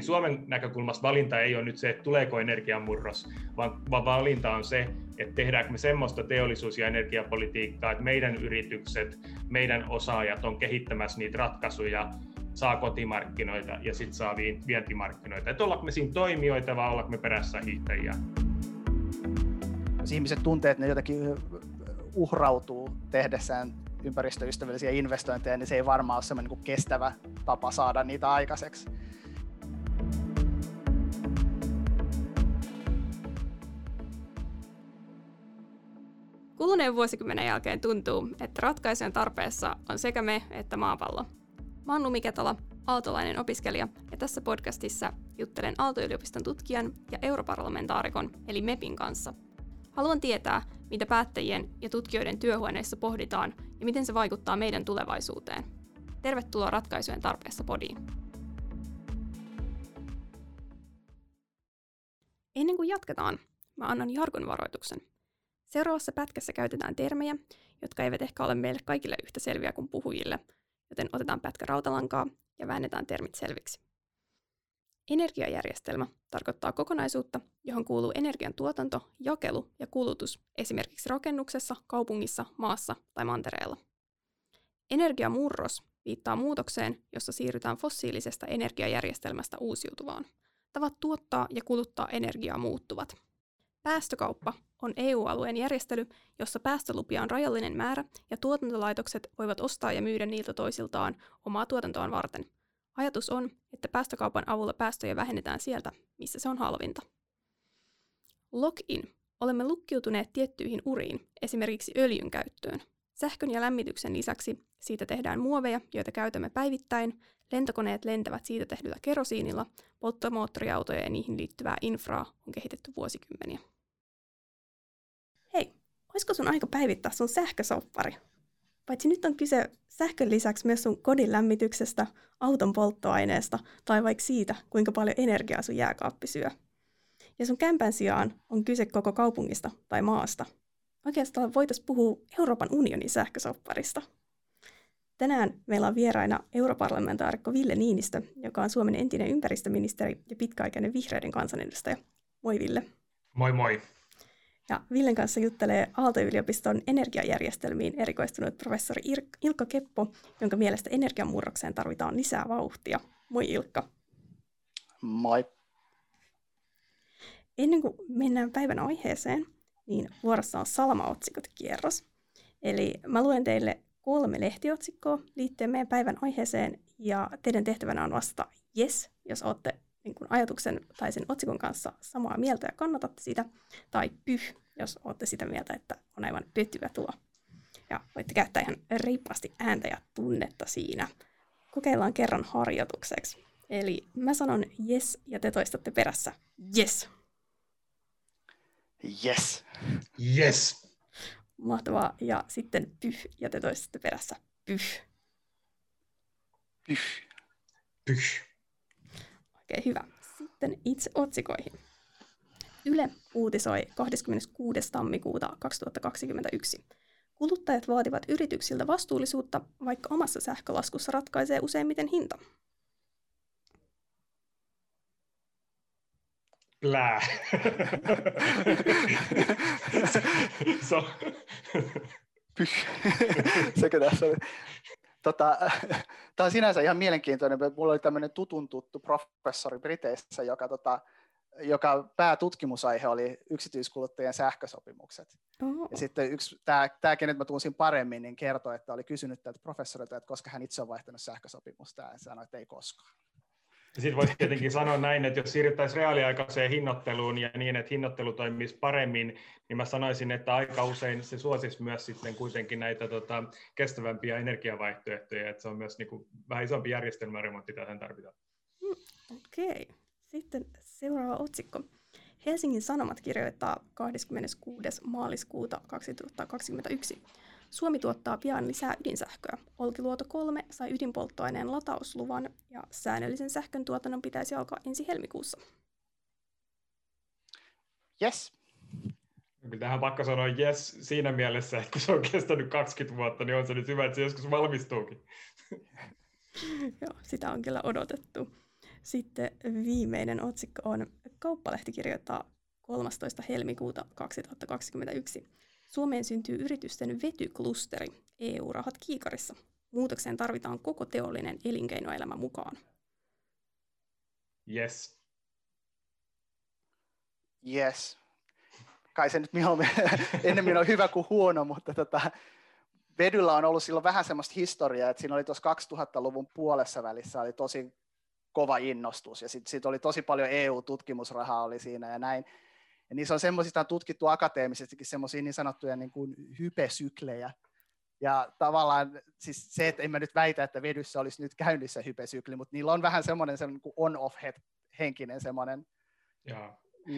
Eli Suomen näkökulmasta valinta ei ole nyt se, että tuleeko energiamurros, vaan valinta on se, että tehdäänkö me semmoista teollisuus- ja energiapolitiikkaa, että meidän yritykset, meidän osaajat on kehittämässä niitä ratkaisuja, saa kotimarkkinoita ja sitten saa vientimarkkinoita. Että ollaanko me siinä toimijoita vai ollaanko me perässä hiihtäjiä? Jos ihmiset tuntee, että ne jotenkin uhrautuu tehdessään ympäristöystävällisiä investointeja, niin se ei varmaan ole semmoinen niin kuin kestävä tapa saada niitä aikaiseksi. Kuluneen vuosikymmenen jälkeen tuntuu, että ratkaisujen tarpeessa on sekä me että maapallo. Mä oon Lumi Ketala, aaltolainen opiskelija, ja tässä podcastissa juttelen Aalto-yliopiston tutkijan ja europarlamentaarikon eli MEPin kanssa. Haluan tietää, mitä päättäjien ja tutkijoiden työhuoneissa pohditaan ja miten se vaikuttaa meidän tulevaisuuteen. Tervetuloa Ratkaisujen tarpeessa Podiin. Ennen kuin jatketaan, mä annan jargonvaroituksen. Seuraavassa pätkässä käytetään termejä, jotka eivät ehkä ole meille kaikille yhtä selviä kuin puhujille, joten otetaan pätkä rautalankaa ja väännetään termit selviksi. Energiajärjestelmä tarkoittaa kokonaisuutta, johon kuuluu energian tuotanto, jakelu ja kulutus esimerkiksi rakennuksessa, kaupungissa, maassa tai mantereella. Energiamurros viittaa muutokseen, jossa siirrytään fossiilisesta energiajärjestelmästä uusiutuvaan. Tavat tuottaa ja kuluttaa energiaa muuttuvat. Päästökauppa on EU-alueen järjestely, jossa päästölupia on rajallinen määrä ja tuotantolaitokset voivat ostaa ja myydä niiltä toisiltaan omaa tuotantoaan varten. Ajatus on, että päästökaupan avulla päästöjä vähennetään sieltä, missä se on halvinta. Lock-in. Olemme lukkiutuneet tiettyihin uriin, esimerkiksi öljyn käyttöön. Sähkön ja lämmityksen lisäksi siitä tehdään muoveja, joita käytämme päivittäin, lentokoneet lentävät siitä tehdyllä kerosiinilla, polttomoottoriautoja ja niihin liittyvää infraa on kehitetty vuosikymmeniä. Hei, olisiko sun aika päivittää sun sähkösoppari? Paitsi nyt on kyse sähkön lisäksi myös sun kodin lämmityksestä, auton polttoaineesta tai vaikka siitä, kuinka paljon energiaa sun jääkaappi syö. Ja sun kämpän sijaan on kyse koko kaupungista tai maasta. Oikeastaan voitaisiin puhua Euroopan unionin sähkösopparista. Tänään meillä on vieraina europarlamentaarikko Ville Niinistö, joka on Suomen entinen ympäristöministeri ja pitkäaikainen vihreiden kansanedustaja. Moi Ville. Moi moi. Ja Villen kanssa juttelee Aalto-yliopiston energiajärjestelmiin erikoistunut professori Ilkka Keppo, jonka mielestä energiamurrokseen tarvitaan lisää vauhtia. Moi Ilkka. Moi. Ennen kuin mennään päivän aiheeseen, niin vuorossa on salamaotsikot kierros. Eli mä luen teille 3 lehtiotsikkoa liittyen meidän päivän aiheeseen, ja teidän tehtävänä on vastata yes, jos olette niin kuin ajatuksen tai sen otsikon kanssa samaa mieltä ja kannatatte sitä, tai pyh, jos olette sitä mieltä, että on aivan pötyä tuo. Ja voitte käyttää ihan reippaasti ääntä ja tunnetta siinä. Kokeillaan kerran harjoitukseksi. Eli mä sanon yes, ja te toistatte perässä yes. Yes. Yes. Mahtavaa. Ja sitten pyh, ja te toistatte perässä pyh. Pyh. Pyh. Okei, hyvä. Sitten itse otsikoihin. Yle uutisoi 26. tammikuuta 2021. Kuluttajat vaativat yrityksiltä vastuullisuutta, vaikka omassa sähkölaskussa ratkaisee useimmiten hinta. Plää. Sekä tässä oli. Tämä on sinänsä ihan mielenkiintoinen. Mulla oli tämmöinen tutun tuttu professori Briteissä, joka päätutkimusaihe oli yksityiskuluttajien sähkösopimukset. Oho. Ja sitten tämä, kenet mä tunsin paremmin, niin kertoi, että oli kysynyt tältä professorilta, että koska hän itse on vaihtanut sähkösopimusta, ja sanoi, että ei koskaan. Sitten voisi tietenkin sanoa näin, että jos siirryttäisiin reaaliaikaiseen hinnoitteluun ja niin, että hinnoittelu toimisi paremmin, niin mä sanoisin, että aika usein se suosisi myös sitten kuitenkin näitä kestävämpiä energiavaihtoehtoja, että se on myös niin kuin vähän isompi järjestelmäremontti, jota sen tarvitaan. Okei. Sitten seuraava otsikko. Helsingin Sanomat kirjoittaa 26. maaliskuuta 2021. Suomi tuottaa pian lisää ydinsähköä. Olkiluoto 3 sai ydinpolttoaineen latausluvan ja säännöllisen sähkön tuotannon pitäisi alkaa ensi helmikuussa. Yes. Kyllä tähän pakko sanoa yes siinä mielessä, että kun se on kestänyt 20 vuotta, niin on se nyt hyvä, että se joskus valmistuukin. Joo, sitä on kyllä odotettu. Sitten viimeinen otsikko on Kauppalehti kirjoittaa 13. helmikuuta 2021. Suomeen syntyy yritysten vetyklusteri, EU-rahat kiikarissa. Muutokseen tarvitaan koko teollinen elinkeinoelämä mukaan. Yes. Yes. Kai se nyt ennemmin on hyvä kuin huono, mutta vedyllä on ollut silloin vähän semmoista historiaa, että siinä oli tuossa 2000-luvun puolessa välissä oli tosi kova innostus ja siitä oli tosi paljon EU-tutkimusrahaa oli siinä ja näin. Ja niissä on semmoisista tutkittu akateemisestikin semmoisia niin sanottuja niin kuin hypesyklejä. Ja tavallaan siis se, että en mä nyt väitä, että vedyssä olisi nyt käynnissä hypesykli, mutta niillä on vähän semmoinen niin on-off-henkinen semmoinen.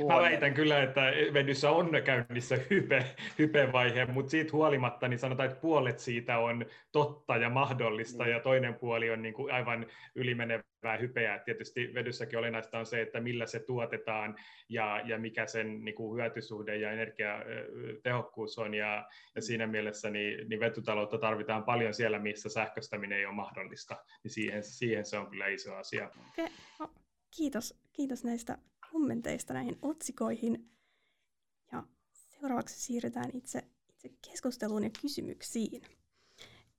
Mä väitän kyllä, että vedyssä on käynnissä hypevaihe, mutta siitä huolimatta niin sanotaan, että puolet siitä on totta ja mahdollista ja toinen puoli on niin kuin aivan ylimenevää hypeä. Tietysti vedyssäkin olennaista on se, että millä se tuotetaan ja mikä sen niin kuin hyötysuhde ja energiatehokkuus on ja siinä mielessä niin vetytaloutta tarvitaan paljon siellä, missä sähköstäminen ei ole mahdollista. Ja siihen se on kyllä iso asia. Kiitos näistä kommenteista näihin otsikoihin. Ja seuraavaksi siirrytään itse keskusteluun ja kysymyksiin.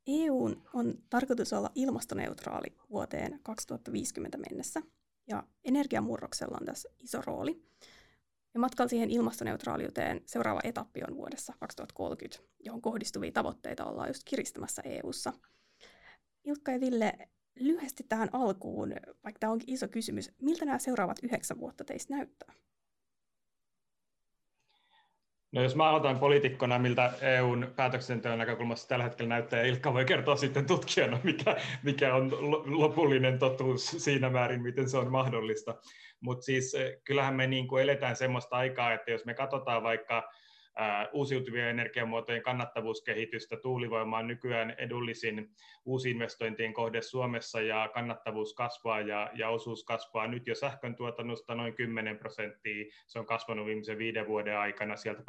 EU:n on tarkoitus olla ilmastoneutraali vuoteen 2050 mennessä, ja energiamurroksella on tässä iso rooli. Ja matkalla siihen ilmastoneutraaliuteen seuraava etappi on vuodessa 2030, johon kohdistuvia tavoitteita ollaan just kiristämässä EU:ssa. Ilkka ja Ville, lyhyesti tähän alkuun, vaikka tämä onkin iso kysymys, miltä nämä seuraavat 9 vuotta teistä näyttää? No jos mä aloitan poliitikkona, miltä EUn päätöksenteon näkökulmasta tällä hetkellä näyttää, ja Ilkka voi kertoa sitten tutkijana, mikä on lopullinen totuus siinä määrin, miten se on mahdollista. Mutta siis kyllähän me niin kuin eletään semmoista aikaa, että jos me katsotaan vaikka uusiutuvien energiamuotojen kannattavuuskehitystä. Tuulivoima on nykyään edullisin uusinvestointien kohde Suomessa ja kannattavuus kasvaa ja osuus kasvaa nyt jo sähkön tuotannosta noin 10%. Se on kasvanut viimeisen 5 vuoden aikana sieltä 2%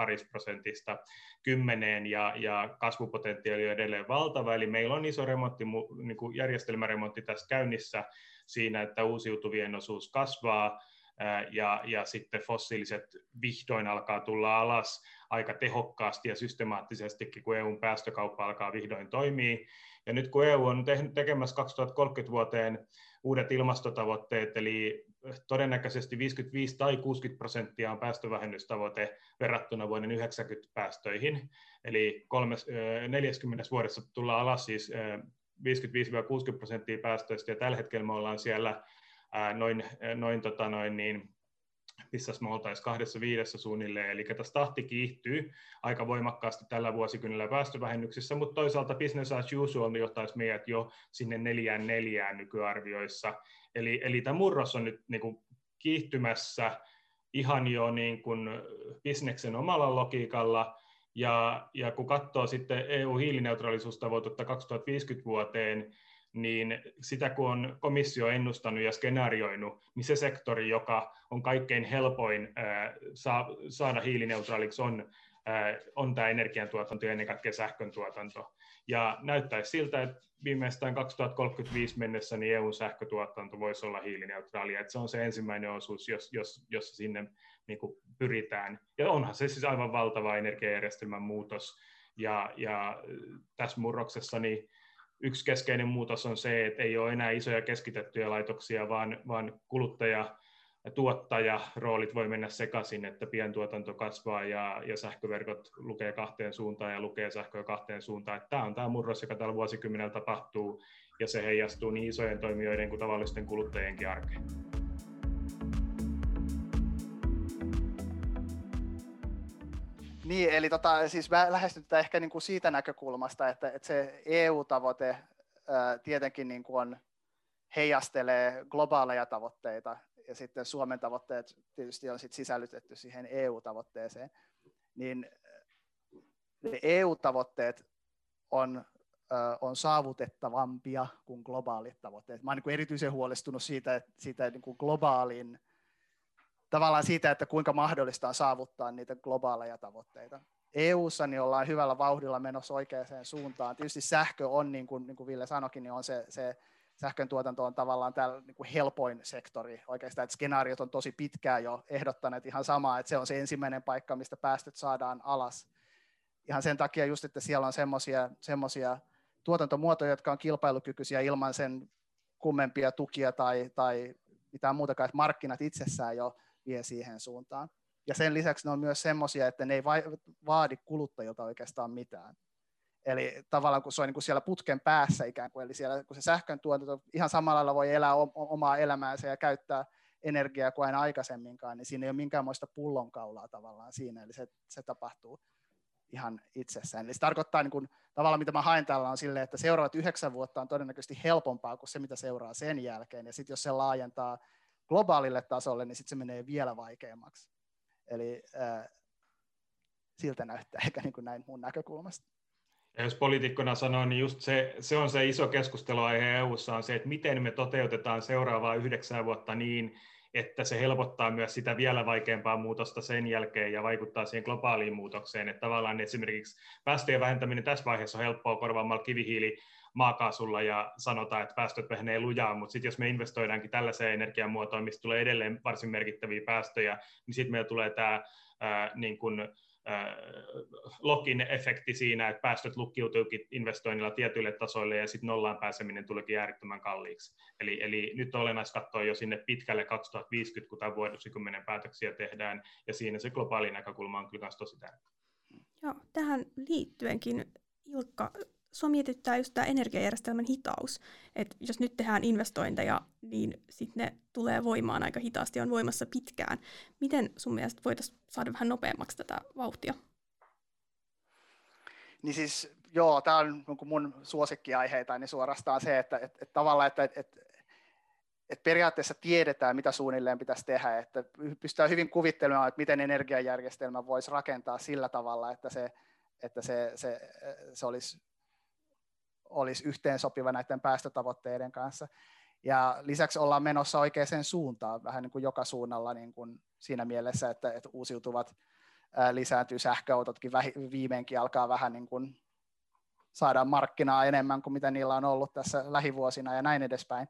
10% ja kasvupotentiaali on edelleen valtava. Eli meillä on iso remontti, niin kuin järjestelmäremontti tässä käynnissä siinä, että uusiutuvien osuus kasvaa. Ja sitten fossiiliset vihdoin alkaa tulla alas aika tehokkaasti ja systemaattisestikin, kun EUn päästökauppa alkaa vihdoin toimia. Ja nyt kun EU on tekemässä 2030 vuoteen uudet ilmastotavoitteet, eli todennäköisesti 55 tai 60% on päästövähennystavoite verrattuna vuoden 90 päästöihin, eli 40 vuodessa tullaan alas siis 55-60% päästöistä, ja tällä hetkellä me ollaan siellä missäs me oltaisiin 2/5 suunnilleen, eli tässä tahti kiihtyy aika voimakkaasti tällä vuosikymmenellä päästövähennyksissä, mutta toisaalta business as usual johtaisi meidät jo sinne 4/4 nykyarvioissa. Eli tämä murros on nyt niin kuin kiihtymässä ihan jo niin kuin bisneksen omalla logiikalla, ja kun katsoo sitten EU-hiilineutraalisuustavoitetta 2050 vuoteen, niin sitä kun on komissio ennustanut ja skenaarioinut, niin se sektori, joka on kaikkein helpoin saada hiilineutraaliksi, on tämä energiantuotanto ja ennen kaikkea sähköntuotanto. Ja näyttäisi siltä, että viimeistään 2035 mennessä niin EU-sähkötuotanto voisi olla hiilineutraalia. Että se on se ensimmäinen osuus, jos sinne niin kuin pyritään. Ja onhan se siis aivan valtava energiajärjestelmän muutos. Ja tässä murroksessa niin yksi keskeinen muutos on se, että ei ole enää isoja keskitettyjä laitoksia, vaan kuluttaja- ja tuottajaroolit voi mennä sekaisin, että pientuotanto kasvaa ja sähköverkot lukee 2 suuntaan ja lukee sähköä 2 suuntaan. Että tämä on tämä murros, joka tällä vuosikymmenellä tapahtuu ja se heijastuu niin isojen toimijoiden kuin tavallisten kuluttajienkin arkeen. Niin, eli siis mä lähestytään ehkä niin kuin siitä näkökulmasta, että se EU-tavoite tietenkin niin kuin heijastelee globaaleja tavoitteita, ja sitten Suomen tavoitteet tietysti on sit sisällytetty siihen EU-tavoitteeseen. Niin ne EU-tavoitteet on saavutettavampia kuin globaalit tavoitteet. Mä oon niin kuin erityisen huolestunut siitä niin kuin globaalin tavallaan siitä, että kuinka mahdollista on saavuttaa niitä globaaleja tavoitteita. EU:ssa niin ollaan hyvällä vauhdilla menossa oikeaan suuntaan. Tietysti sähkö on, niin kuin Ville sanoikin, niin on se sähköntuotanto on tavallaan täällä niin kuin helpoin sektori oikeastaan, että skenaariot on tosi pitkään jo ehdottaneet ihan samaa, että se on se ensimmäinen paikka, mistä päästöt saadaan alas. Ihan sen takia just, että siellä on semmoisia tuotantomuotoja, jotka on kilpailukykyisiä ilman sen kummempia tukia tai mitään muutakaan, että markkinat itsessään jo vie siihen suuntaan. Ja sen lisäksi ne on myös semmoisia, että ne ei vaadi kuluttajilta oikeastaan mitään. Eli tavallaan kun se on niin kuin siellä putken päässä ikään kuin, eli siellä kun se sähkön tuotanto ihan samalla lailla voi elää omaa elämäänsä ja käyttää energiaa kuin aina aikaisemminkaan, niin siinä ei ole minkäänmoista pullonkaulaa tavallaan siinä, eli se tapahtuu ihan itsessään. Eli se tarkoittaa niin kuin, tavallaan mitä mä haen tällä on silleen, että seuraavat 9 vuotta on todennäköisesti helpompaa kuin se, mitä seuraa sen jälkeen, ja sitten jos se laajentaa globaalille tasolle, niin sitten se menee vielä vaikeammaksi. Eli siltä näyttää ehkä niin kuin näin mun näkökulmasta. Ja jos poliitikkona sanoo, niin just se on se iso keskusteluaihe EU:ssa on se, että miten me toteutetaan seuraavaa 9 vuotta niin, että se helpottaa myös sitä vielä vaikeampaa muutosta sen jälkeen ja vaikuttaa siihen globaaliin muutokseen. Että tavallaan esimerkiksi päästöjen vähentäminen tässä vaiheessa on helppoa korvaamalla kivihiili maakaasulla ja sanotaan, että päästöt vähenee lujaa, mutta sitten jos me investoidaankin tällaiseen energiamuotoon, mistä tulee edelleen varsin merkittäviä päästöjä, niin sitten meillä tulee tämä niin kuin lock-in-efekti siinä, että päästöt lukkiutuukin investoinnilla tietyille tasoille ja sitten nollaan pääseminen tulikin äärettömän kalliiksi. Eli nyt on olennaista katsoa jo sinne pitkälle 2050, kun tämän vuosikymmenen päätöksiä tehdään, ja siinä se globaali näkökulma on kyllä myös tosi tärkeä. Joo, tähän liittyenkin, Ilkka, sua mietittää just tämä energiajärjestelmän hitaus, että jos nyt tehdään investointeja, niin sitten ne tulee voimaan aika hitaasti, on voimassa pitkään. Miten sun mielestä voitaisiin saada vähän nopeammaksi tätä vauhtia? Niin siis, joo, tämä on mun suosikkiaiheita, niin suorastaan se, että tavallaan, että periaatteessa tiedetään, mitä suunnilleen pitäisi tehdä, että pystytään hyvin kuvittelemaan, että miten energiajärjestelmä voisi rakentaa sillä tavalla, että se olisi yhteensopiva näiden päästötavoitteiden kanssa. Ja lisäksi ollaan menossa oikeaan suuntaan, vähän niin kuin joka suunnalla niin kuin siinä mielessä, että uusiutuvat lisääntyy, sähköautotkin viimeinkin alkaa vähän niin kuin saada markkinaa enemmän kuin mitä niillä on ollut tässä lähivuosina ja näin edespäin.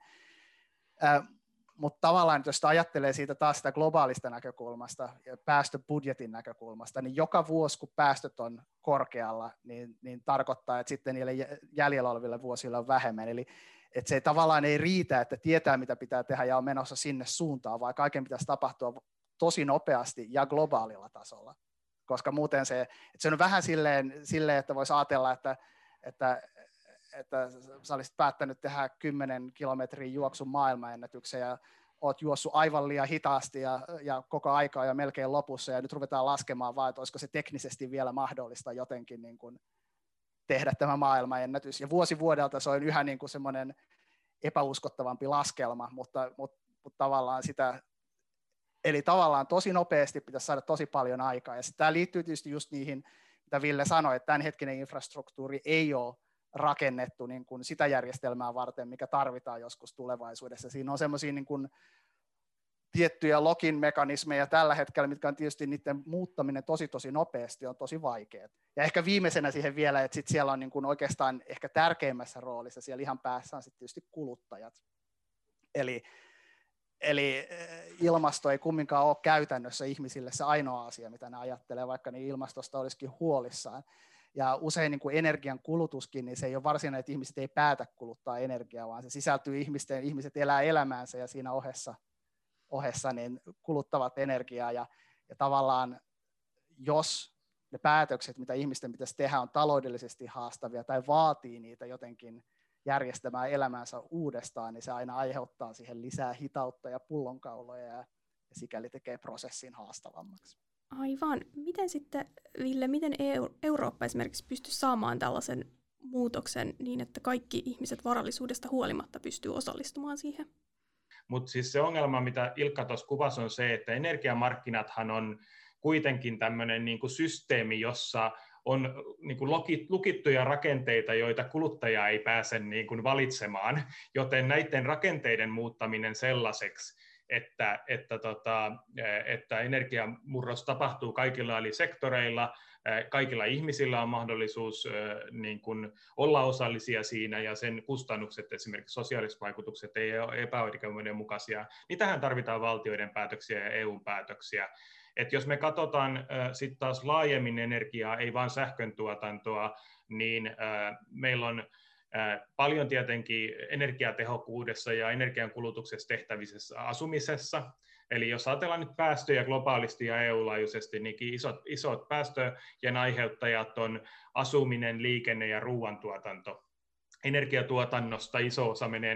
Mutta tavallaan, jos ajattelee siitä taas sitä globaalista näkökulmasta ja päästöbudjetin näkökulmasta, niin joka vuosi, kun päästöt on korkealla, niin tarkoittaa, että sitten niille jäljellä oleville vuosille on vähemmän. Eli että se tavallaan ei riitä, että tietää, mitä pitää tehdä ja on menossa sinne suuntaan, vaan kaiken pitäisi tapahtua tosi nopeasti ja globaalilla tasolla. Koska muuten se on vähän silleen, että voisi ajatella, että sä olisit päättänyt tehdä 10 kilometrin juoksun maailmanennätyksen ja oot juossut aivan liian hitaasti ja koko aikaa ja melkein lopussa ja nyt ruvetaan laskemaan vaan, että olisiko se teknisesti vielä mahdollista jotenkin niin kuin tehdä tämä maailmanennätys. Ja vuosi vuodelta se on yhä niin kuin semmoinen epäuskottavampi laskelma, mutta tavallaan sitä, eli tavallaan tosi nopeasti pitäisi saada tosi paljon aikaa. Ja tämä liittyy tietysti just niihin, mitä Ville sanoi, että tämänhetkinen infrastruktuuri ei ole rakennettu niin kuin sitä järjestelmää varten, mikä tarvitaan joskus tulevaisuudessa. Siinä on semmoisia niin kuin tiettyjä lock-in mekanismeja tällä hetkellä, mitkä on tietysti niiden muuttaminen tosi nopeasti, on tosi vaikeaa. Ja ehkä viimeisenä siihen vielä, että sit siellä on niin kuin oikeastaan ehkä tärkeimmässä roolissa, siellä ihan päässä on sitten tietysti kuluttajat. Eli ilmasto ei kumminkaan ole käytännössä ihmisille se ainoa asia, mitä ne ajattelee, vaikka ne ilmastosta olisikin huolissaan. Ja usein niin kuin energian kulutuskin, niin se ei ole varsinainen, että ihmiset ei päätä kuluttaa energiaa, vaan se sisältyy ihmiset elää elämäänsä ja siinä ohessa niin kuluttavat energiaa. Ja tavallaan jos ne päätökset, mitä ihmisten pitäisi tehdä, on taloudellisesti haastavia tai vaatii niitä jotenkin järjestämään elämäänsä uudestaan, niin se aina aiheuttaa siihen lisää hitautta ja pullonkauloja ja sikäli tekee prosessin haastavammaksi. Aivan. Miten sitten, Ville, miten Eurooppa esimerkiksi pystyy saamaan tällaisen muutoksen niin, että kaikki ihmiset varallisuudesta huolimatta pystyy osallistumaan siihen? Mutta siis se ongelma, mitä Ilkka tuossa kuvasi, on se, että energiamarkkinathan on kuitenkin tämmöinen niinku systeemi, jossa on niin kuin lukittuja rakenteita, joita kuluttaja ei pääse niin kuin valitsemaan, joten näiden rakenteiden muuttaminen sellaiseksi, että energiamurros tapahtuu kaikilla eli sektoreilla, kaikilla ihmisillä on mahdollisuus niin kuin olla osallisia siinä ja sen kustannukset, esimerkiksi sosiaaliset vaikutukset, ei ole epäoikeudenmukaisia. Niitähän tarvitaan valtioiden päätöksiä ja EU-päätöksiä. Et jos me katsotaan sitten taas laajemmin energiaa, ei vain sähköntuotantoa, niin meillä on paljon tietenkin energiatehokkuudessa ja energiankulutuksessa tehtävissä asumisessa. Eli jos ajatellaan nyt päästöjä globaalisti ja EU-laajuisesti, niin isot päästöjen aiheuttajat on asuminen, liikenne ja ruoantuotanto. Energiatuotannosta iso osa menee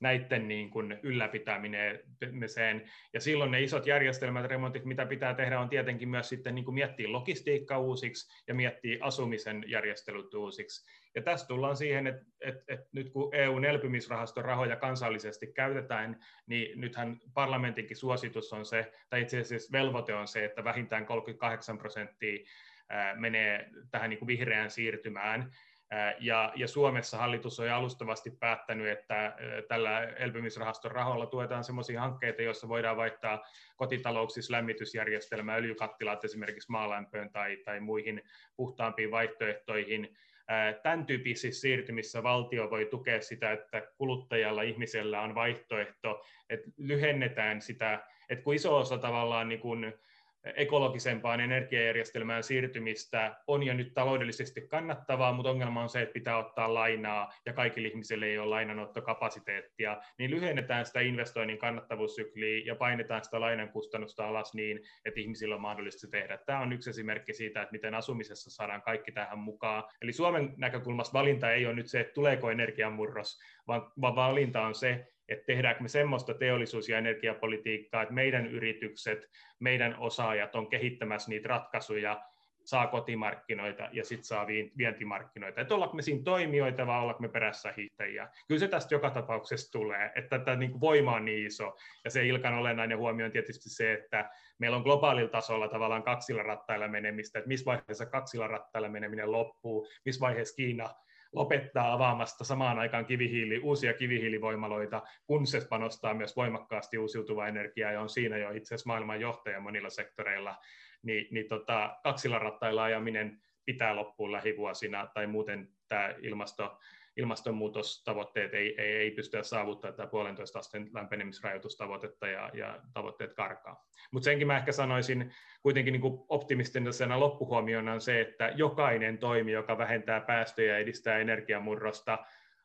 näiden niin kuin ylläpitämiseen. Ja silloin ne isot järjestelmät, remontit, mitä pitää tehdä, on tietenkin myös sitten niin kuin miettiä logistiikka uusiksi ja miettiä asumisen järjestelyt uusiksi. Ja tässä tullaan siihen, että nyt kun EU:n elpymisrahaston rahoja kansallisesti käytetään, niin nythän parlamentinkin suositus on se, tai itse asiassa velvoite on se, että vähintään 38% menee tähän niin kuin vihreään siirtymään. Ja Suomessa hallitus on alustavasti päättänyt, että tällä elpymisrahaston rahoilla tuetaan sellaisia hankkeita, joissa voidaan vaihtaa kotitalouksissa lämmitysjärjestelmää, öljykattilat esimerkiksi maalämpöön tai muihin puhtaampiin vaihtoehtoihin. Tämän tyyppisissä siirtymissä valtio voi tukea sitä, että kuluttajalla, ihmisellä on vaihtoehto, että lyhennetään sitä, että kun iso osa tavallaan niin kuin ekologisempaan energiajärjestelmään siirtymistä on jo nyt taloudellisesti kannattavaa, mutta ongelma on se, että pitää ottaa lainaa ja kaikille ihmisille ei ole lainanottokapasiteettia, niin lyhennetään sitä investoinnin kannattavuussykliä ja painetaan sitä lainan kustannusta alas niin, että ihmisillä on mahdollista tehdä. Tämä on yksi esimerkki siitä, että miten asumisessa saadaan kaikki tähän mukaan. Eli Suomen näkökulmasta valinta ei ole nyt se, että tuleeko energiamurros, vaan valinta on se, että tehdäänkö me semmoista teollisuus- ja energiapolitiikkaa, että meidän yritykset, meidän osaajat on kehittämässä niitä ratkaisuja, saa kotimarkkinoita ja sitten saa vientimarkkinoita. Että ollaanko me siinä toimijoita vai ollaanko me perässä hiihtäjiä. Kyllä se tästä joka tapauksessa tulee, että tämä niin kuin voima on niin iso. Ja se Ilkan olennainen huomio on tietysti se, että meillä on globaalilla tasolla tavallaan kaksilla rattailla menemistä, että missä vaiheessa kaksilla rattailla meneminen loppuu, missä vaiheessa Kiina lopettaa avaamasta samaan aikaan uusia kivihiilivoimaloita, kun se panostaa myös voimakkaasti uusiutuvaa energiaa ja on siinä jo itse asiassa maailman johtaja monilla sektoreilla, niin kaksilla rattailla ajaminen pitää loppuun lähivuosina tai muuten tämä ilmastonmuutostavoitteet ei pystyä saavuttamaan tätä 1,5 asteen lämpenemisrajoitustavoitetta ja tavoitteet karkaa. Mutta senkin mä ehkä sanoisin kuitenkin niin kuin optimistisena loppuhuomiona on se, että jokainen toimi, joka vähentää päästöjä ja edistää energiamurrosta,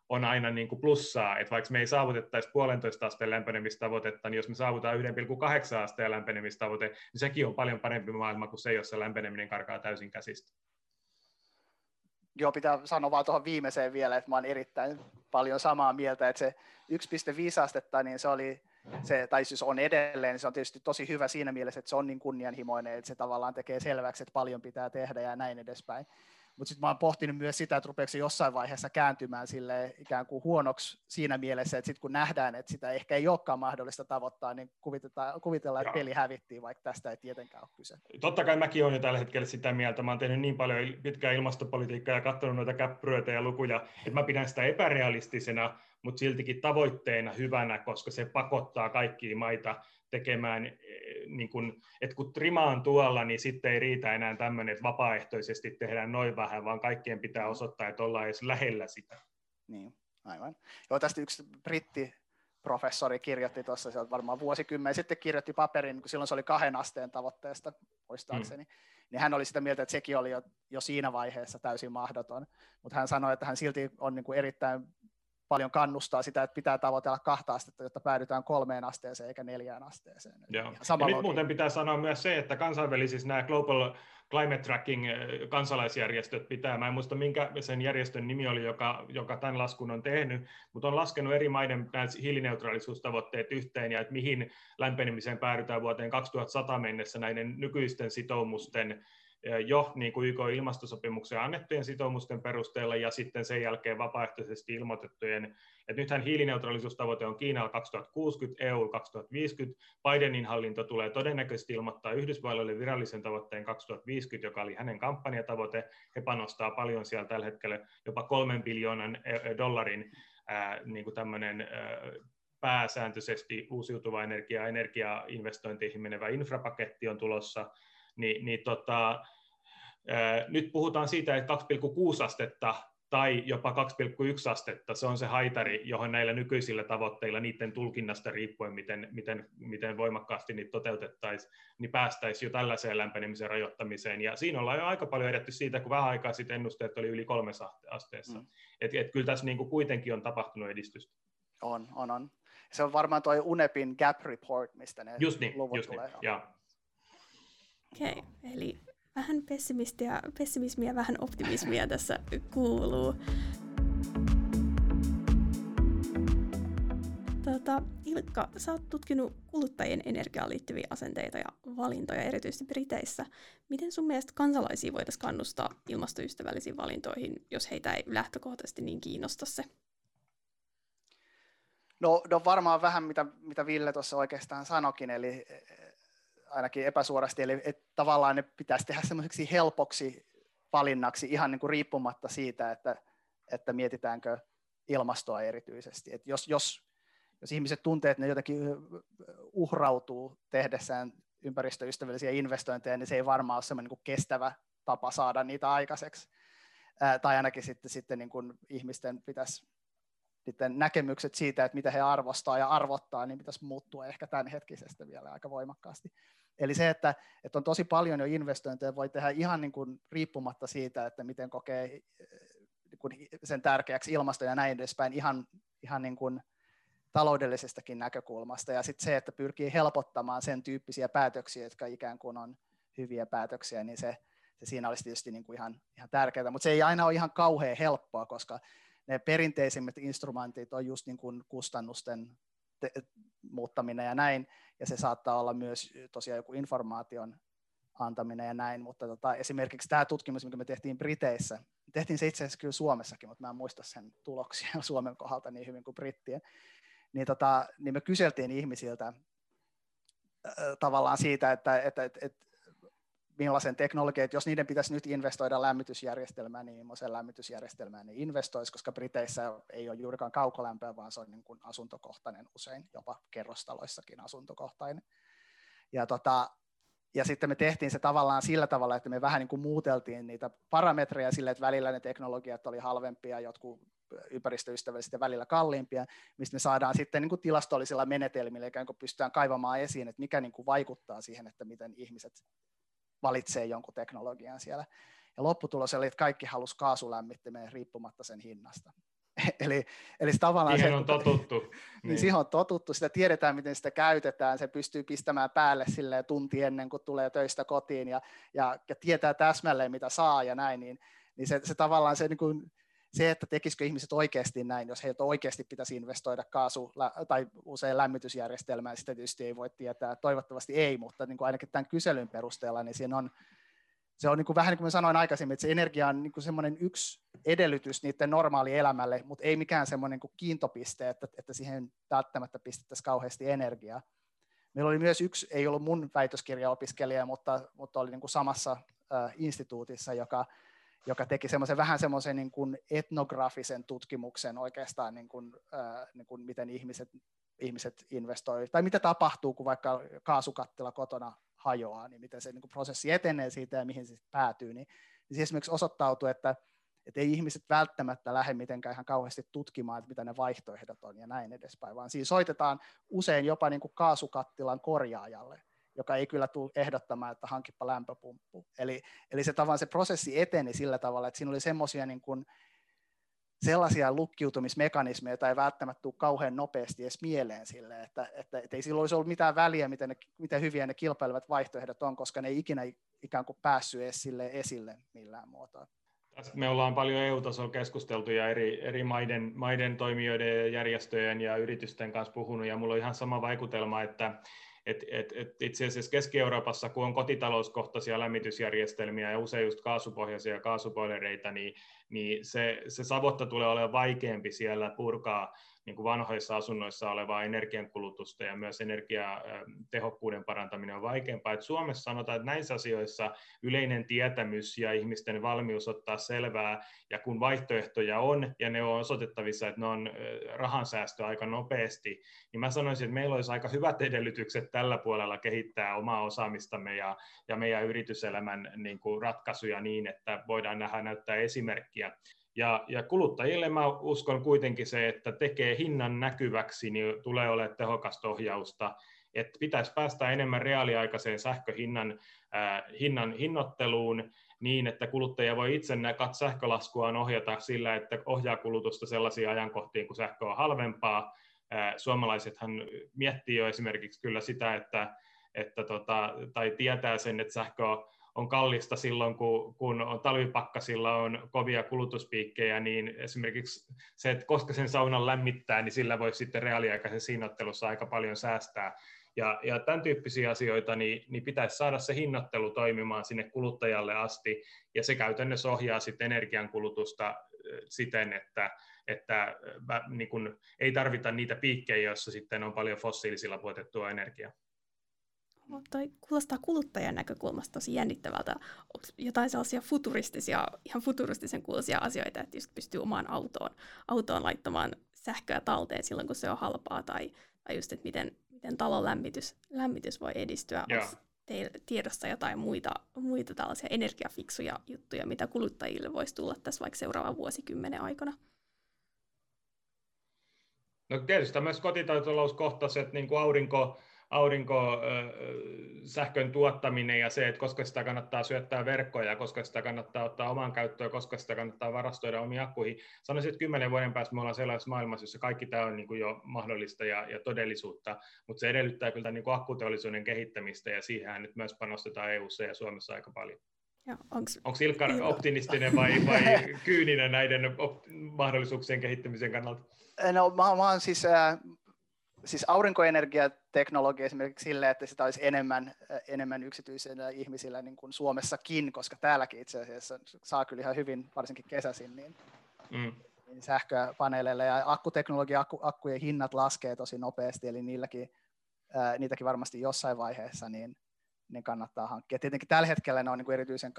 on aina niin kuin plussaa, että vaikka me ei saavutettaisi 1,5 asteen lämpenemistavoitetta, niin jos me saavutaan 1,8 asteen lämpenemistavoite, niin sekin on paljon parempi maailma kuin se, jossa lämpeneminen karkaa täysin käsistä. Joo, pitää sanoa vaan tuohon viimeiseen vielä, että mä olen erittäin paljon samaa mieltä, että se 1,5 astetta, niin se oli, se, tai siis on edelleen, niin se on tietysti tosi hyvä siinä mielessä, että se on niin kunnianhimoinen, että se tavallaan tekee selväksi, että paljon pitää tehdä ja näin edespäin. Mutta sitten mä olen pohtinut myös sitä, että rupeeko se jossain vaiheessa kääntymään sille ikään kuin huonoksi siinä mielessä, että sitten kun nähdään, että sitä ehkä ei olekaan mahdollista tavoittaa, niin kuvitellaan, että peli hävittiin, vaikka tästä ei tietenkään ole kyse. Totta kai mäkin olen jo tällä hetkellä sitä mieltä. Mä oon tehnyt niin paljon pitkää ilmastopolitiikkaa ja katsonut noita käppyröitä ja lukuja, että mä pidän sitä epärealistisena, mutta siltikin tavoitteena hyvänä, koska se pakottaa kaikkia maita tekemään, niin kun, että kun trima on tuolla, niin sitten ei riitä enää tämmöinen, että vapaaehtoisesti tehdään noin vähän, vaan kaikkien pitää osoittaa, että ollaan edes lähellä sitä. Niin, aivan. Joo, tästä yksi brittiprofessori kirjoitti tuossa, se on varmaan vuosikymmen sitten kirjoitti paperin, kun silloin se oli 2 asteen tavoitteesta, muistaakseni. Niin hän oli sitä mieltä, että sekin oli jo siinä vaiheessa täysin mahdoton, mutta hän sanoi, että hän silti on niin kuin erittäin paljon kannustaa sitä, että pitää tavoitella 2 astetta, jotta päädytään 3 asteeseen eikä 4 asteeseen. Joo. Ja nyt muuten pitää sanoa myös se, että kansainvälisissä nämä Global Climate Tracking kansalaisjärjestöt pitää. Mä en muista, minkä sen järjestön nimi oli, joka tämän laskun on tehnyt, mutta on laskenut eri maiden hiilineutraalisuustavoitteet yhteen ja että mihin lämpenemiseen päädytään vuoteen 2100 mennessä näiden nykyisten sitoumusten jo niin kuin YK-ilmastosopimukseen annettujen sitoumusten perusteella ja sitten sen jälkeen vapaaehtoisesti ilmoitettujen. Et nythän hiilineutraalisuustavoite on Kiinalla 2060, EU:lla 2050. Bidenin hallinto tulee todennäköisesti ilmoittaa Yhdysvalloille virallisen tavoitteen 2050, joka oli hänen kampanjatavoite. He panostaa paljon siellä tällä hetkellä jopa $3 biljoonaa niin kuin tämmöinen pääsääntöisesti uusiutuvaa energiaa, energiainvestointeihin menevä infrapaketti on tulossa, nyt puhutaan siitä, että 2,6 astetta tai jopa 2,1 astetta, se on se haitari, johon näillä nykyisillä tavoitteilla, niiden tulkinnasta riippuen, miten voimakkaasti niitä toteutettaisiin, niin päästäisiin jo tällaiseen lämpenemisen rajoittamiseen. Ja siinä ollaan jo aika paljon edetty siitä, kun vähän aikaa sitten ennusteet oli yli 3 asteessa. Et kyllä tässä niin kuin kuitenkin on tapahtunut edistystä. On. Se on varmaan tuo UNEPin gap report, mistä ne luvut tulee. Okei, eli vähän pessimismiä, vähän optimismia tässä kuuluu. Ilkka, sä oot tutkinut kuluttajien energiaan liittyviä asenteita ja valintoja erityisesti Briteissä. Miten sun mielestä kansalaisia voitaisiin kannustaa ilmastoystävällisiin valintoihin, jos heitä ei lähtökohtaisesti niin kiinnosta se? No varmaan vähän, mitä Ville tuossa oikeastaan sanokin, eli ainakin epäsuorasti, eli että tavallaan ne pitäisi tehdä semmoiseksi helpoksi valinnaksi ihan niin kuin riippumatta siitä, että mietitäänkö ilmastoa erityisesti. Että jos ihmiset tuntee, että ne jotenkin uhrautuu tehdessään ympäristöystävällisiä investointeja, niin se ei varmaan ole semmoinen niin kuin kestävä tapa saada niitä aikaiseksi. Tai ainakin sitten niin kuin ihmisten pitäisi näkemykset siitä, että mitä he arvostaa ja arvottaa, niin pitäisi muuttua ehkä tämänhetkisestä vielä aika voimakkaasti. Eli se, että on tosi paljon jo investointeja, voi tehdä ihan niin kuin riippumatta siitä, että miten kokee sen tärkeäksi ilmasto ja näin edespäin, ihan niin kuin taloudellisestakin näkökulmasta. Ja sitten se, että pyrkii helpottamaan sen tyyppisiä päätöksiä, jotka ikään kuin on hyviä päätöksiä, niin se siinä olisi tietysti niin kuin ihan tärkeää. Mutta se ei aina ole ihan kauhean helppoa, koska ne perinteisimmät instrumentit on just niin kuin kustannusten muuttaminen ja näin, ja se saattaa olla myös tosiaan joku informaation antaminen ja näin, mutta esimerkiksi tämä tutkimus, mikä me tehtiin Briteissä, tehtiin se itse asiassa kyllä Suomessakin, mutta mä en muista sen tuloksia Suomen kohdalta niin hyvin kuin brittien, niin me kyseltiin ihmisiltä tavallaan siitä, että millaisen teknologian, että jos niiden pitäisi nyt investoida lämmitysjärjestelmään, niin millaisen lämmitysjärjestelmään ne investoisi, koska Briteissä ei ole juurikaan kaukolämpöä, vaan se on niin kuin asuntokohtainen usein, jopa kerrostaloissakin asuntokohtainen. Ja sitten me tehtiin se tavallaan sillä tavalla, että me vähän niin kuin muuteltiin niitä parametreja sille, että välillä ne teknologiat oli halvempia, jotkut ympäristöystävälliset ja välillä kalliimpia, mistä me saadaan sitten niin kuin tilastollisilla menetelmillä, ikään kuin pystytään kaivamaan esiin, että mikä niin kuin vaikuttaa siihen, että miten ihmiset valitsee jonkun teknologian siellä. Ja lopputulos oli, että kaikki halusi kaasulämmittimeen riippumatta sen hinnasta. Eli tavallaan siihen on totuttu. Niin siihen on totuttu, sitä tiedetään, miten sitä käytetään, se pystyy pistämään päälle silleen tunti ennen kuin tulee töistä kotiin ja tietää täsmälleen, mitä saa ja näin, niin se tavallaan se niin kuin, se, että tekisikö ihmiset oikeasti näin, jos heiltä oikeasti pitäisi investoida tai usein lämmitysjärjestelmään, sitä tietysti ei voi tietää, toivottavasti ei, mutta niin kuin ainakin tämän kyselyn perusteella, niin se on niin kuin vähän niin kuin sanoin aikaisemmin, että se energia on niin kuin semmoinen yksi edellytys niiden normaali elämälle, mutta ei mikään semmoinen niin kuin kiintopiste, että siihen välttämättä pistettäisiin kauheasti energiaa. Meillä oli myös yksi, ei ollut mun väitöskirjaopiskelija, mutta oli niin kuin samassa instituutissa, joka teki semmoisen vähän semmoisen niin kuin etnografisen tutkimuksen oikeastaan niin kuin miten ihmiset investoivat tai mitä tapahtuu, kun vaikka kaasukattila kotona hajoaa, niin miten se niin kuin prosessi etenee siitä ja mihin se päätyy, niin siis esimerkiksi osoittautui, että ei ihmiset välttämättä lähde mitenkään ihan kauheasti tutkimaan, että mitä ne vaihtoehdot on ja näin edespäin, vaan siinä soitetaan usein jopa niin kuin kaasukattilan korjaajalle, joka ei kyllä tule ehdottamaan, että hankippa lämpöpumppu. Eli se prosessi eteni sillä tavalla, että siinä oli semmoisia niin kuin sellaisia lukkiutumismekanismeja, joita ei välttämättä tule kauhean nopeasti edes mieleen sille, että ei sillä olisi ollut mitään väliä, miten hyviä ne kilpailevat vaihtoehdot on, koska ne ei ikinä ikään kuin päässyt edes sille esille millään muotoa. Me ollaan paljon EU-tasolla keskusteltu ja eri maiden toimijoiden ja järjestöjen ja yritysten kanssa puhunut, ja mulla on ihan sama vaikutelma, että Itse asiassa Keski-Euroopassa, kun on kotitalouskohtaisia lämmitysjärjestelmiä ja usein just kaasupohjaisia kaasuboilereita, niin se savotta tulee olemaan vaikeampi siellä purkaa niin kuin vanhoissa asunnoissa olevaa energiankulutusta, ja myös energiatehokkuuden parantaminen on vaikeampaa. Et Suomessa sanotaan, että näissä asioissa yleinen tietämys ja ihmisten valmius ottaa selvää, ja kun vaihtoehtoja on, ja ne on osoitettavissa, että ne on rahansäästöä aika nopeasti, niin mä sanoisin, että meillä olisi aika hyvät edellytykset tällä puolella kehittää omaa osaamistamme ja meidän yrityselämän niin kuin ratkaisuja niin, että voidaan näyttää esimerkkiä. Ja kuluttajille mä uskon kuitenkin se, että tekee hinnan näkyväksi, niin tulee olemaan tehokasta ohjausta. Että pitäisi päästä enemmän reaaliaikaiseen sähköhinnan hinnoitteluun niin, että kuluttaja voi itse sähkölaskuaan ohjata sillä, että ohjaa kulutusta sellaisiin ajankohtiin, kun sähkö on halvempaa. Suomalaisethan miettii jo esimerkiksi kyllä sitä, tai tietää sen, että sähkö on kallista silloin, kun on talvipakkasilla on kovia kulutuspiikkejä, niin esimerkiksi se, että koska sen saunan lämmittää, niin sillä voi sitten reaaliaikaisessa hinnoittelussa aika paljon säästää. Ja tämän tyyppisiä asioita, niin pitäisi saada se hinnoittelu toimimaan sinne kuluttajalle asti, ja se käytännössä ohjaa sitten energiankulutusta siten, että niin kun ei tarvita niitä piikkejä, joissa sitten on paljon fossiilisilla tuotettua energiaa. Toi kuulostaa kuluttajan näkökulmasta tosi jännittävältä. Onko jotain sellaisia ihan futuristisen kuuloisia asioita, että just pystyy omaan autoon laittamaan sähköä talteen silloin, kun se on halpaa, tai just, että miten talon lämmitys voi edistyä? Onko teillä tiedossa jotain muita tällaisia energiafiksuja juttuja, mitä kuluttajille voisi tulla tässä vaikka seuraavan vuosikymmenen aikana? No tietysti myös kotitalouskohtaiset niin kuin aurinkosähkön tuottaminen ja se, että koska sitä kannattaa syöttää verkkoja, koska sitä kannattaa ottaa omaan käyttöön, koska sitä kannattaa varastoida omiin akkuihin. Sanoisin, että 10 vuoden päästä me ollaan sellaisessa maailmassa, jossa kaikki tämä on niin kuin jo mahdollista ja todellisuutta, mutta se edellyttää kyllä niin kuin akkuteollisuuden kehittämistä, ja siihen nyt myös panostetaan EU:ssa ja Suomessa aika paljon. Onko Ilkka optimistinen vai kyyninen näiden mahdollisuuksien kehittämisen kannalta? No mä oon siis aurinkoenergiateknologia esimerkiksi sille, että sitä olisi enemmän yksityisillä ihmisillä niin kuin Suomessakin, koska täälläkin itse asiassa saa kyllä ihan hyvin, varsinkin kesäisin, niin sähköä paneeleilla. Ja akkuteknologia, akkujen hinnat laskee tosi nopeasti, eli niitäkin varmasti jossain vaiheessa niin kannattaa hankkia. Tietenkin tällä hetkellä ne on niin kuin erityisen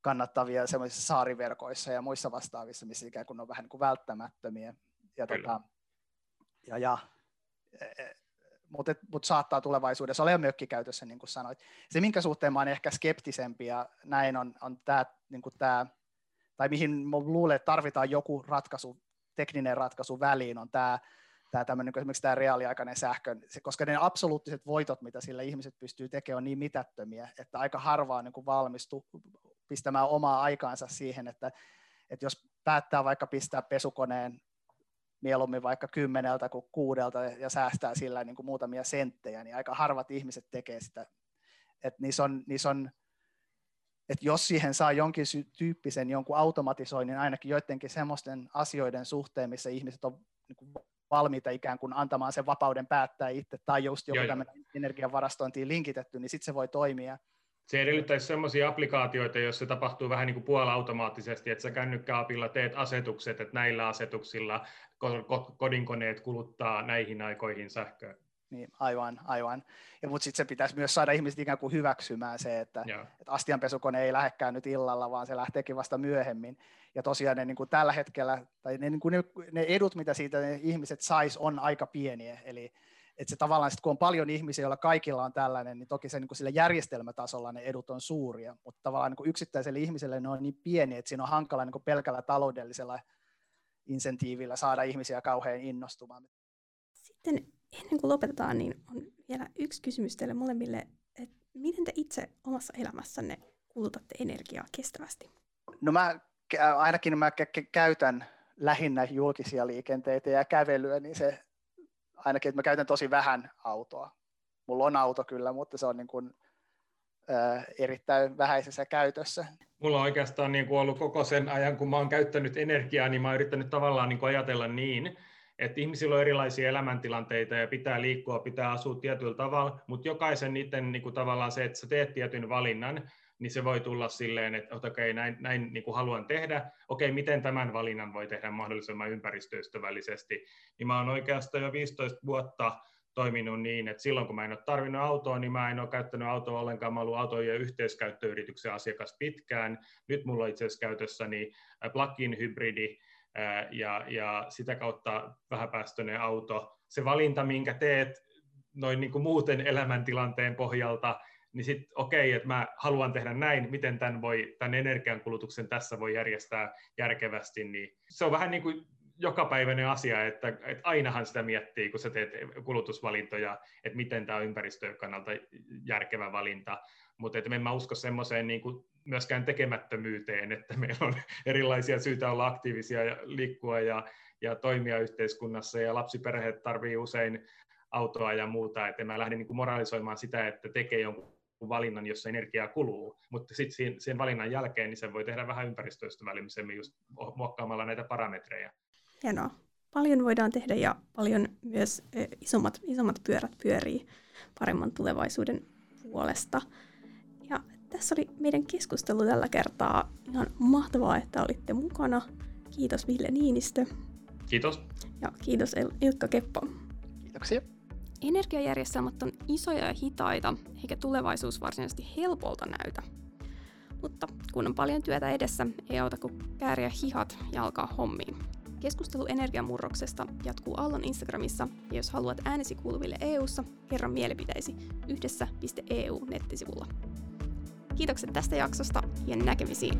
kannattavia sellaisissa saariverkoissa ja muissa vastaavissa, missä ikään kuin on vähän niin kuin välttämättömiä. Mutta saattaa tulevaisuudessa olla jo mökkikäytössä, niin kuin sanoit. Se, minkä suhteen mä oon ehkä skeptisempi ja näin on tämä, niin kuin tämä, tai mihin mä luulen, että tarvitaan joku ratkaisu, tekninen ratkaisu väliin, on tämä tämmöinen, esimerkiksi tämä reaaliaikainen sähkö, koska ne absoluuttiset voitot, mitä sillä ihmiset pystyy tekemään, on niin mitättömiä, että aika harvaa niin kuin valmistu pistämään omaa aikaansa siihen, että jos päättää vaikka pistää pesukoneen mieluummin vaikka 10 kuin 6 ja säästää sillä niin kuin muutamia senttejä, niin aika harvat ihmiset tekee sitä. Että että jos siihen saa jonkin tyyppisen jonkun automatisoinnin, ainakin joidenkin semmoisten asioiden suhteen, missä ihmiset on niin kuin valmiita ikään kuin antamaan sen vapauden päättää itse, tai just joku tämmöinen energiavarastointiin linkitetty, niin sitten se voi toimia. Se edellyttäisi sellaisia applikaatioita, jos se tapahtuu vähän niin kuin puoliautomaattisesti, että sä kännykkäapilla teet asetukset, että näillä asetuksilla kodinkoneet kuluttaa näihin aikoihin sähköä. Niin, aivan. Mutta sitten se pitäisi myös saada ihmiset ikään kuin hyväksymään se, että astianpesukone ei lähdekään nyt illalla, vaan se lähteekin vasta myöhemmin. Ja tosiaan ne niin kuin tällä hetkellä, tai ne edut, mitä siitä ne ihmiset sais, on aika pieniä, eli että se tavallaan sit, kun on paljon ihmisiä, joilla kaikilla on tällainen, niin toki se niin kuin sillä järjestelmätasolla ne edut on suuria, mutta tavallaan niin kuin yksittäiselle ihmiselle ne on niin pieniä, että siinä on hankala niin kuin pelkällä taloudellisella insentiivillä saada ihmisiä kauhean innostumaan. Sitten ennen kuin lopetetaan, niin on vielä yksi kysymys teille molemmille, että miten te itse omassa elämässänne kulutatte energiaa kestävästi? No mä käytän lähinnä julkisia liikenteitä ja kävelyä, niin se ainakin, että mä käytän tosi vähän autoa. Mulla on auto kyllä, mutta se on niin kuin erittäin vähäisessä käytössä. Mulla on oikeastaan niin kuin ollut koko sen ajan, kun mä oon käyttänyt energiaa, niin mä oon yrittänyt tavallaan niin kuin ajatella niin, että ihmisillä on erilaisia elämäntilanteita ja pitää liikkua, pitää asua tietyllä tavalla, mutta jokaisen niiden niin kuin tavallaan se, että sä teet tietyn valinnan, niin se voi tulla silleen, että okei, näin niin kuin haluan tehdä, okei, miten tämän valinnan voi tehdä mahdollisimman ympäristöystävällisesti, niin mä oon oikeastaan jo 15 vuotta toiminut niin, että silloin kun mä en ole tarvinnut autoa, niin mä en ole käyttänyt autoa ollenkaan, mä oon ollut autojen ja yhteiskäyttöyrityksen asiakas pitkään, nyt mulla on itse asiassa käytössäni plug-in hybridi, ja sitä kautta vähäpäästöinen auto. Se valinta, minkä teet noin niin kuin muuten elämäntilanteen pohjalta, niin sitten okei, että mä haluan tehdä näin, miten tämän energiankulutuksen tässä voi järjestää järkevästi. Niin se on vähän niin kuin jokapäiväinen asia, että ainahan sitä miettii, kun sä teet kulutusvalintoja, että miten tämä on ympäristön kannalta järkevä valinta. Mutta en mä usko semmoiseen niin kuin myöskään tekemättömyyteen, että meillä on erilaisia syitä olla aktiivisia ja liikkua ja toimia yhteiskunnassa, ja lapsiperheet tarvitsevat usein autoa ja muuta, että en mä lähde niin kuin moralisoimaan sitä, että tekee jonkun valinnan, jossa energiaa kuluu, mutta sitten sen valinnan jälkeen niin sen voi tehdä vähän ympäristöystävällisemmin just muokkaamalla näitä parametreja. Hienoa. Paljon voidaan tehdä ja paljon myös isommat pyörät pyörii paremman tulevaisuuden puolesta. Ja tässä oli meidän keskustelu tällä kertaa. Ihan mahtavaa, että olitte mukana. Kiitos Ville Niinistö. Kiitos. Ja kiitos Ilkka Keppo. Kiitoksia. Energiajärjestelmät on isoja ja hitaita, eikä tulevaisuus varsinaisesti helpolta näytä. Mutta kun on paljon työtä edessä, ei auta kuin kääriä hihat ja alkaa hommiin. Keskustelu energiamurroksesta jatkuu Aallon Instagramissa, ja jos haluat äänesi kuuluville EU:ssa, kerran mielipiteesi yhdessä.eu-nettisivulla. Kiitokset tästä jaksosta ja näkemisiin!